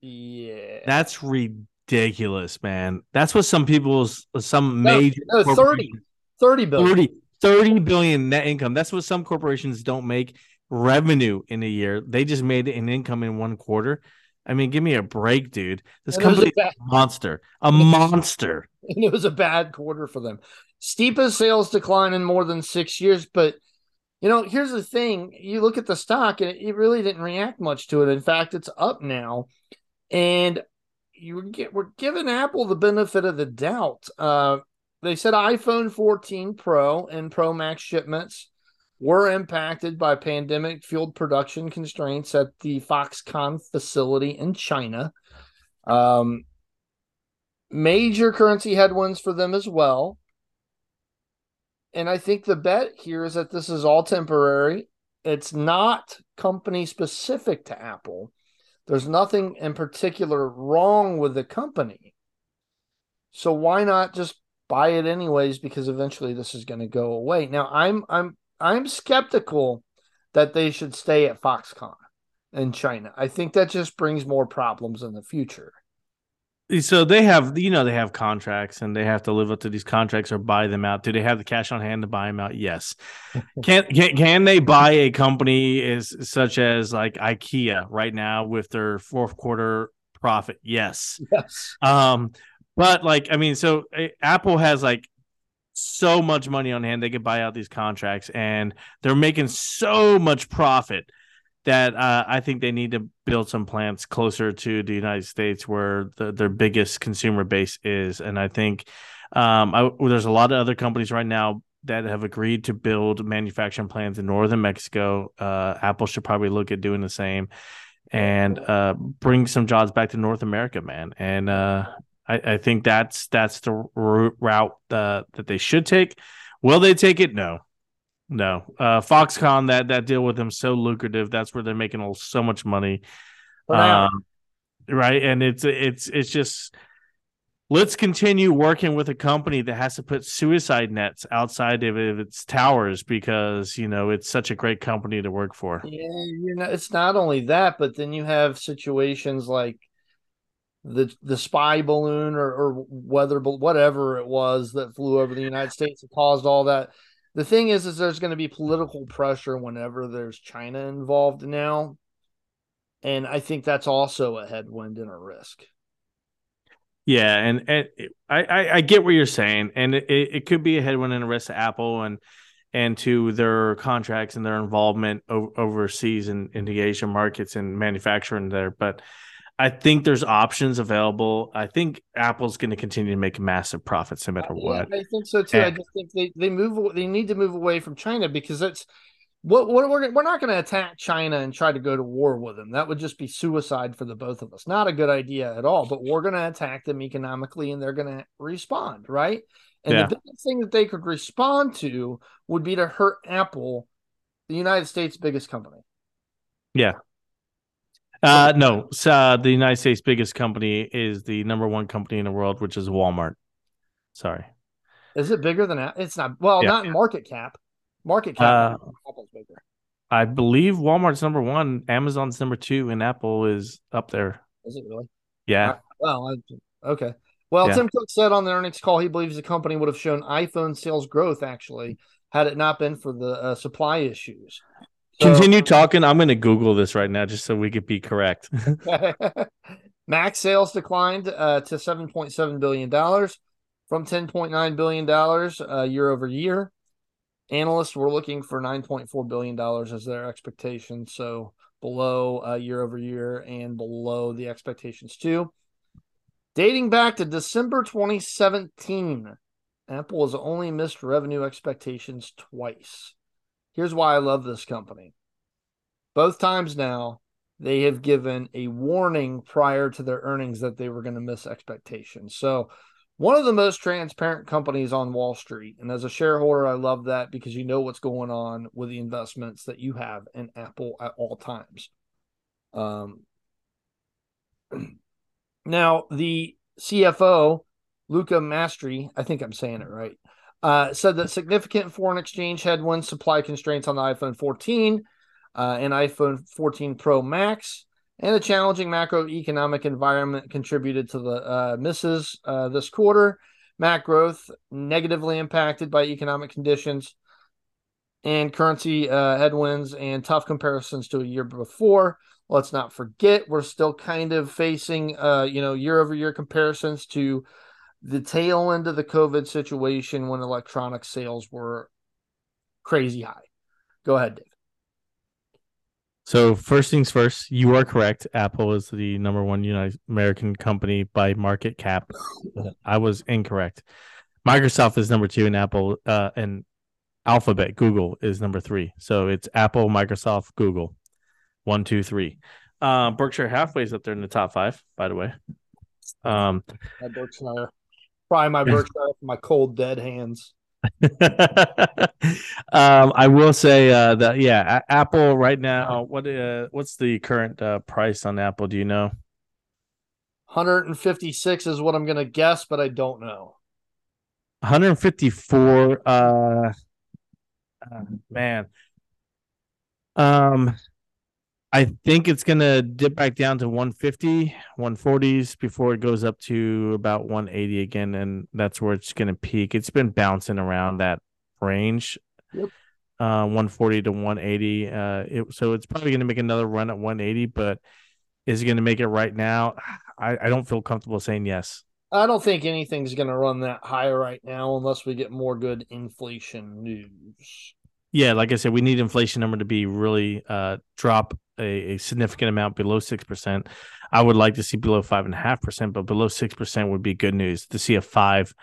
Yeah, that's ridiculous, man. That's what some people's some no, major no, thirty, thirty billion. thirty, thirty billion net income. That's what some corporations don't make revenue in a year. They just made an income in one quarter. I mean, give me a break, dude. This company is a monster, a monster. And it was a bad quarter for them. Steepest sales decline in more than six years, but. You know, here's the thing. You look at the stock, and it really didn't react much to it. In fact, it's up now. And you get, we're giving Apple the benefit of the doubt. Uh, they said iPhone fourteen Pro and Pro Max shipments were impacted by pandemic-fueled production constraints at the Foxconn facility in China. Um, major currency headwinds for them as well. And I think the bet here is that this is all temporary. It's not company specific to Apple. There's nothing in particular wrong with the company. So why not just buy it anyways? Because eventually this is going to go away. Now I'm I'm I'm skeptical that they should stay at Foxconn in China. I think that just brings more problems in the future. So they have, you know, they have contracts and they have to live up to these contracts or buy them out. Do they have the cash on hand to buy them out? Yes. Can can, can they buy a company is such as like IKEA right now with their fourth quarter profit? Yes. Yes. Um, but like, I mean, so Apple has like so much money on hand. They could buy out these contracts and they're making so much profit that uh, I think they need to build some plants closer to the United States where the, their biggest consumer base is. And I think um, I, there's a lot of other companies right now that have agreed to build manufacturing plants in northern Mexico. Uh, Apple should probably look at doing the same and uh, bring some jobs back to North America, man. And uh, I, I think that's that's the route uh, that they should take. Will they take it? No. No, uh, Foxconn, that that deal with them so lucrative. That's where they're making all, so much money, wow. um, right? And it's it's it's just let's continue working with a company that has to put suicide nets outside of its towers because you know it's such a great company to work for. Yeah, you know, it's not only that, but then you have situations like the the spy balloon or, or weather, whatever it was that flew over the United States and caused all that. The thing is, is there's going to be political pressure whenever there's China involved now. And I think that's also a headwind and a risk. Yeah, and, and I, I, I get what you're saying. And it, it could be a headwind and a risk to Apple and and to their contracts and their involvement o- overseas and in, into Asian markets and manufacturing there. But I think there's options available. I think Apple's going to continue to make massive profits no matter yeah, what. I think so too. And I just think they, they move. They need to move away from China because that's what, what we're we're not going to attack China and try to go to war with them. That would just be suicide for the both of us. Not a good idea at all. But we're going to attack them economically, and they're going to respond, right? And yeah. the biggest thing that they could respond to would be to hurt Apple, the United States' biggest company. Yeah. Uh, no, so, uh, the United States' biggest company is the number one company in the world, which is Walmart. Sorry. Is it bigger than that? It's not. Well, yeah. not in market cap. Market cap. Uh, Apple's bigger. I believe Walmart's number one, Amazon's number two, and Apple is up there. Is it really? Yeah. Right. Well, I, okay. Well, yeah. Tim Cook said on the earnings call he believes the company would have shown iPhone sales growth, actually, had it not been for the uh, supply issues. So, continue talking. I'm going to Google this right now just so we could be correct. Mac sales declined uh, to seven point seven billion dollars from ten point nine billion dollars uh, year over year. Analysts were looking for nine point four billion dollars as their expectation, so below uh, year over year and below the expectations too. Dating back to December twenty seventeen, Apple has only missed revenue expectations twice. Here's why I love this company. Both times now, they have given a warning prior to their earnings that they were going to miss expectations. So one of the most transparent companies on Wall Street. And as a shareholder, I love that because you know what's going on with the investments that you have in Apple at all times. Um, now, the C F O, Luca Mastri, I think I'm saying it right, Uh, said that significant foreign exchange headwinds, supply constraints on the iPhone fourteen uh, and iPhone fourteen Pro Max, and a challenging macroeconomic environment contributed to the uh, misses uh, this quarter. Mac growth negatively impacted by economic conditions and currency uh, headwinds and tough comparisons to a year before. Let's not forget, we're still kind of facing, uh, you know, year-over-year comparisons to the tail end of the COVID situation when electronic sales were crazy high. Go ahead, Dave. So first things first, you are correct. Apple is the number one United American company by market cap. I was incorrect. Microsoft is number two, and Apple uh, and Alphabet, Google, is number three. So it's Apple, Microsoft, Google. One, two, three. Uh, Berkshire Hathaway's up there in the top five, by the way. Um, my Berkshire. Pry my Berkshire with my cold, dead hands. um, I will say uh, that, yeah, Apple right now, What uh, what's the current uh, price on Apple? Do you know? one hundred fifty-six is what I'm going to guess, but I don't know. one hundred fifty-four. Uh, uh, man. Um, I think it's going to dip back down to one fifty, one forties before it goes up to about one eighty again, and that's where it's going to peak. It's been bouncing around that range, yep. uh, one forty to one eighty. Uh, it, so it's probably going to make another run at one eighty, but is it going to make it right now? I, I don't feel comfortable saying yes. I don't think anything's going to run that high right now unless we get more good inflation news. Yeah, like I said, we need inflation number to be really uh, drop a, a significant amount below six percent. I would like to see below five point five percent, but below six percent would be good news. To see a five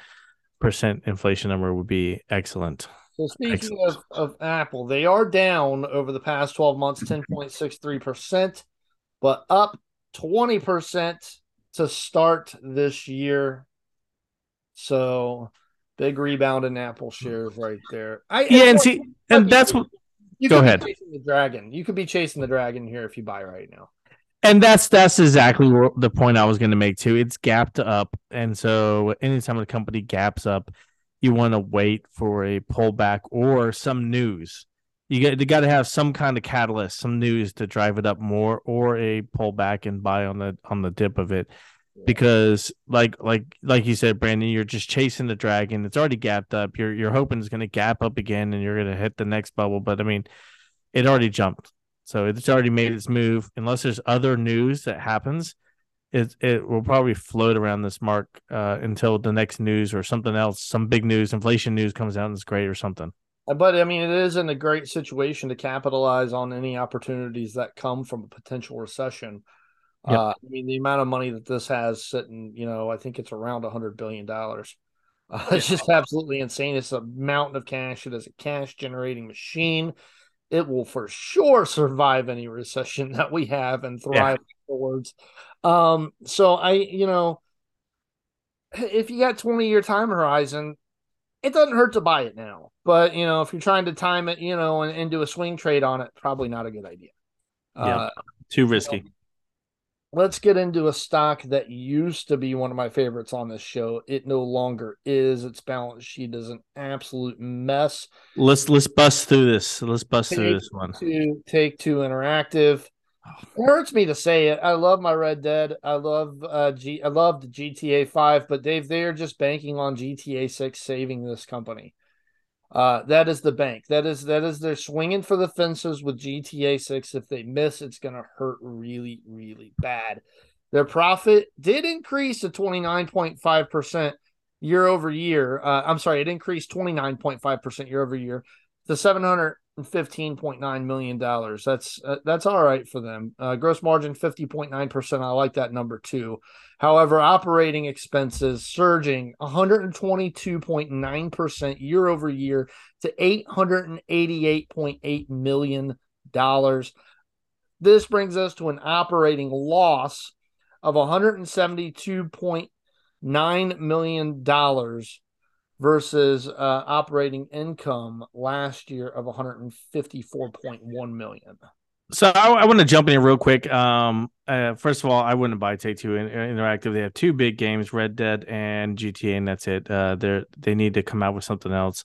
percent inflation number would be excellent. So speaking excellent. Of, of Apple, they are down over the past twelve months, ten point six three percent, but up twenty percent to start this year. So big rebound in Apple shares right there. I, yeah, and see, and that's what. You go ahead. Chasing the dragon. You could be chasing the dragon here if you buy right now. And that's that's exactly the point I was going to make too. It's gapped up, and so anytime a company gaps up, you want to wait for a pullback or some news. You got you got to have some kind of catalyst, some news to drive it up more, or a pullback and buy on the on the dip of it. Because like like like you said, Brandon, you're just chasing the dragon. It's already gapped up. You're you're hoping it's going to gap up again and you're going to hit the next bubble. But I mean, it already jumped. So it's already made its move. Unless there's other news that happens, it it will probably float around this mark uh, until the next news or something else, some big news, inflation news comes out and it's great or something. But, I mean, it is in a great situation to capitalize on any opportunities that come from a potential recession. Yep. Uh, I mean, the amount of money that this has sitting, you know, I think it's around one hundred billion dollars. Uh, it's just absolutely insane. It's a mountain of cash. It is a cash-generating machine. It will for sure survive any recession that we have and thrive yeah. afterwards. Um, so, I, you know, if you got twenty-year time horizon, it doesn't hurt to buy it now. But, you know, if you're trying to time it, you know, and, and do a swing trade on it, probably not a good idea. Yeah, uh, too risky. You know, let's get into a stock that used to be one of my favorites on this show. It no longer is. Its balance sheet is an absolute mess. Let's let's bust through this. Let's bust take through this one. Two, Take-Two Interactive. It hurts me to say it. I love my Red Dead. I love uh, G. I loved G T A five, but Dave, they are just banking on G T A six saving this company. Uh, that is the bank. That is that is they're swinging for the fences with G T A six. If they miss, it's going to hurt really, really bad. Their profit did increase to twenty-nine point five percent year over year. Uh, I'm sorry, it increased twenty-nine point five percent year over year to seven hundred fifteen point nine million dollars. That's uh, that's all right for them. Uh, gross margin fifty point nine percent. I like that number too. However, operating expenses surging one hundred twenty-two point nine percent year over year to eight hundred eighty-eight point eight million dollars. This brings us to an operating loss of one hundred seventy-two point nine million dollars versus uh, operating income last year of one hundred fifty-four point one million dollars. So I, I want to jump in real quick. Um, uh, first of all, I wouldn't buy Take-Two Interactive. They have two big games, Red Dead and G T A, and that's it. Uh, they they need to come out with something else.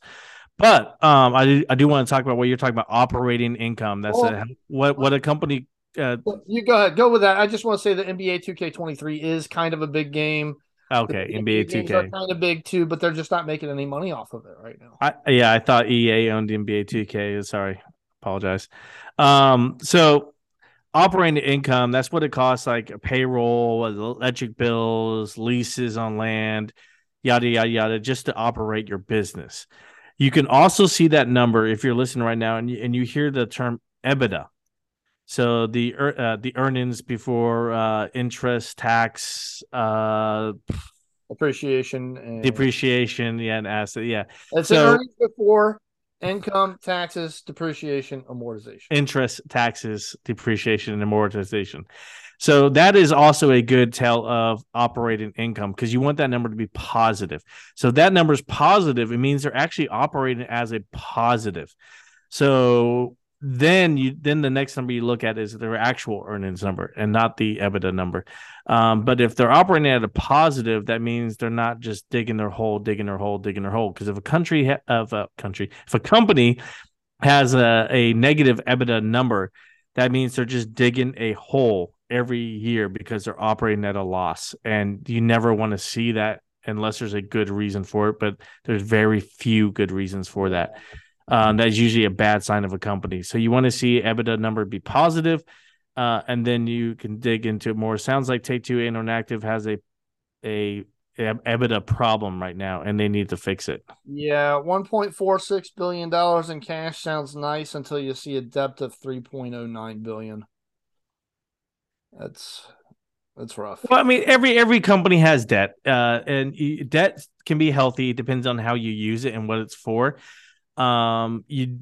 But um, I do, I do want to talk about what you're talking about, operating income. That's well, a, what what a company. Uh, you go ahead, go with that. I just want to say that N B A two K twenty-three is kind of a big game. Okay, N B A two K are kind of big too, but they're just not making any money off of it right now. I, yeah, I thought E A owned N B A two K. Sorry, apologize. Um, so operating income, that's what it costs, like a payroll, electric bills, leases on land, yada, yada, yada, just to operate your business. You can also see that number if you're listening right now and you, and you hear the term EBITDA. So the uh, the earnings before uh, interest, tax, uh, appreciation, and depreciation, yeah, and asset, yeah. That's so, earnings before income, taxes, depreciation, amortization, interest, taxes, depreciation, and amortization. So that is also a good tell of operating income because you want that number to be positive. So if that number is positive, it means they're actually operating as a positive. So Then you then the next number you look at is their actual earnings number and not the EBITDA number. Um, but if they're operating at a positive, that means they're not just digging their hole, digging their hole, digging their hole. Because if a country ha- of a country, if a company has a, a negative EBITDA number, that means they're just digging a hole every year because they're operating at a loss. And you never want to see that unless there's a good reason for it. But there's very few good reasons for that. Um, that's usually a bad sign of a company. So you want to see EBITDA number be positive, uh, and then you can dig into it more. Sounds like Take-Two Interactive has a, a a EBITDA problem right now, and they need to fix it. Yeah, one point four six billion dollars in cash sounds nice until you see a depth of three point oh nine billion dollars. That's that's rough. Well, I mean, every every company has debt, uh, and debt can be healthy. It depends on how you use it and what it's for. Um, you,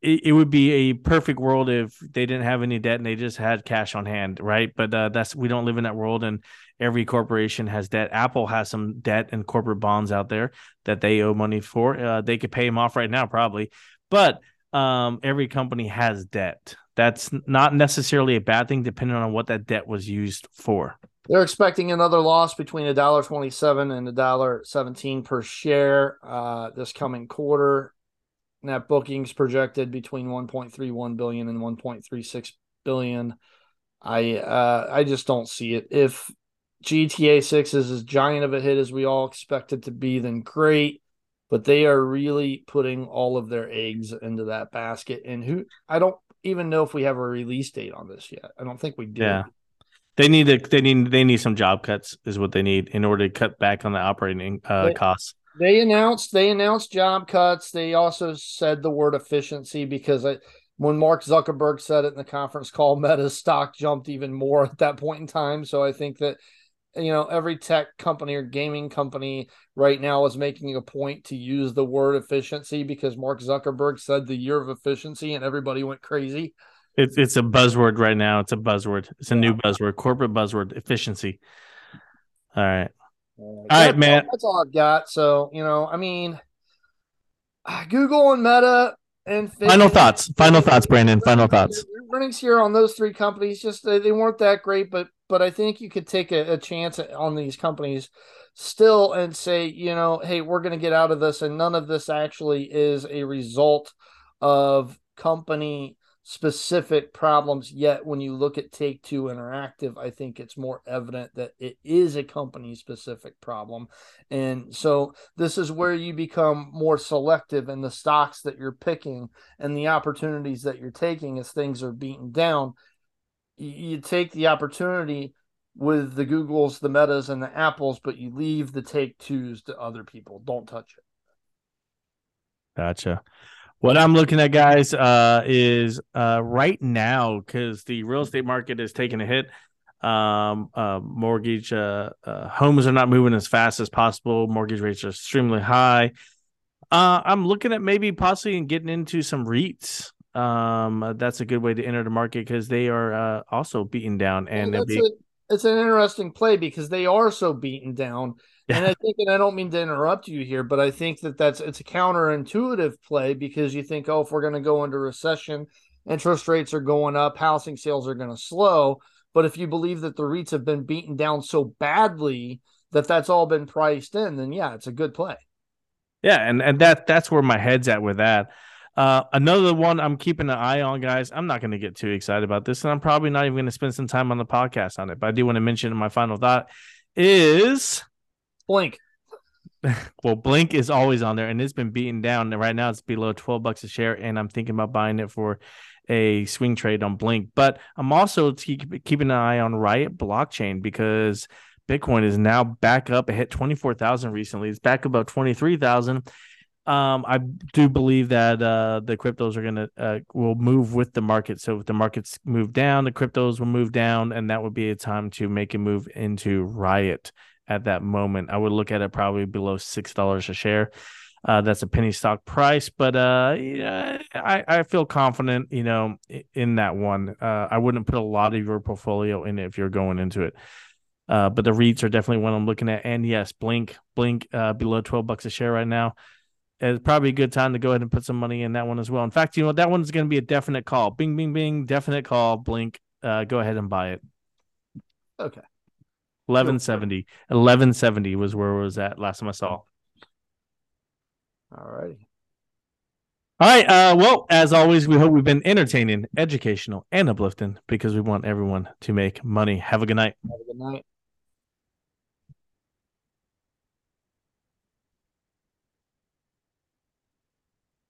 it, it would be a perfect world if they didn't have any debt and they just had cash on hand, right? But uh, that's we don't live in that world, and every corporation has debt. Apple has some debt and corporate bonds out there that they owe money for. Uh, they could pay them off right now, probably. But um, every company has debt. That's not necessarily a bad thing, depending on what that debt was used for. They're expecting another loss between one dollar twenty-seven and one dollar seventeen per share uh, this coming quarter. Net bookings projected between one point three one billion and one point three six billion. I uh, I just don't see it. If G T A six is as giant of a hit as we all expect it to be, then great. But they are really putting all of their eggs into that basket. And who I don't even know if we have a release date on this yet. I don't think we do. Yeah. They need to, they need they need some job cuts is what they need in order to cut back on the operating uh, they, costs. They announced they announced job cuts. They also said the word efficiency because I, when Mark Zuckerberg said it in the conference call, Meta's stock jumped even more at that point in time. So I think that, you know, every tech company or gaming company right now is making a point to use the word efficiency because Mark Zuckerberg said the year of efficiency and everybody went crazy. It's it's a buzzword right now. It's a buzzword. It's a yeah. new buzzword, corporate buzzword, efficiency. All right. All right, all right man. All, that's all I've got. So, you know, I mean, Google and Meta and Fed, final thoughts. Final thoughts, Brandon. Final thoughts. Earnings here on those three companies, just they, they weren't that great, but But I think you could take a, a chance on these companies still and say, you know, hey, we're going to get out of this. And none of this actually is a result of company specific problems yet. When you look at Take-Two Interactive, I think it's more evident that it is a company specific problem. And so this is where you become more selective in the stocks that you're picking and the opportunities that you're taking as things are beaten down. You take the opportunity with the Googles, the Metas, and the Apples, but you leave the Take-Twos to other people. Don't touch it. Gotcha. What I'm looking at, guys, uh, is uh, right now, because the real estate market is taking a hit. Um, uh, mortgage uh, uh, homes are not moving as fast as possible. Mortgage rates are extremely high. Uh, I'm looking at maybe possibly getting into some REITs. Um, that's a good way to enter the market because they are uh, also beaten down, and yeah, be- a, it's an interesting play because they are so beaten down. Yeah. And I think, and I don't mean to interrupt you here, but I think that that's it's a counterintuitive play because you think, oh, if we're going to go into recession, interest rates are going up, housing sales are going to slow. But if you believe that the REITs have been beaten down so badly that that's all been priced in, then yeah, it's a good play. Yeah, and and that that's where my head's at with that. Uh, another one I'm keeping an eye on, guys. I'm not going to get too excited about this, and I'm probably not even going to spend some time on the podcast on it. But I do want to mention my final thought is Blink. Well, Blink is always on there, and it's been beaten down. And right now, it's below twelve bucks a share, and I'm thinking about buying it for a swing trade on Blink. But I'm also keep, keeping an eye on Riot Blockchain because Bitcoin is now back up. It hit twenty-four thousand recently. It's back above twenty-three thousand. Um, I do believe that uh, the cryptos are gonna uh, will move with the market. So if the markets move down, the cryptos will move down, and that would be a time to make a move into Riot. At that moment, I would look at it probably below six dollars a share. Uh, that's a penny stock price, but uh, yeah, I, I feel confident, you know, in that one. Uh, I wouldn't put a lot of your portfolio in it if you're going into it. Uh, but the REITs are definitely one I'm looking at, and yes, Blink, Blink uh, below twelve bucks a share right now. It's probably a good time to go ahead and put some money in that one as well. In fact, you know, that one's going to be a definite call. Bing, bing, bing, definite call. Blink. Uh, go ahead and buy it. Okay. eleven seventy. eleven seventy was where it was at last time I saw. All righty. All right. Uh, well, as always, we hope we've been entertaining, educational, and uplifting because we want everyone to make money. Have a good night. Have a good night.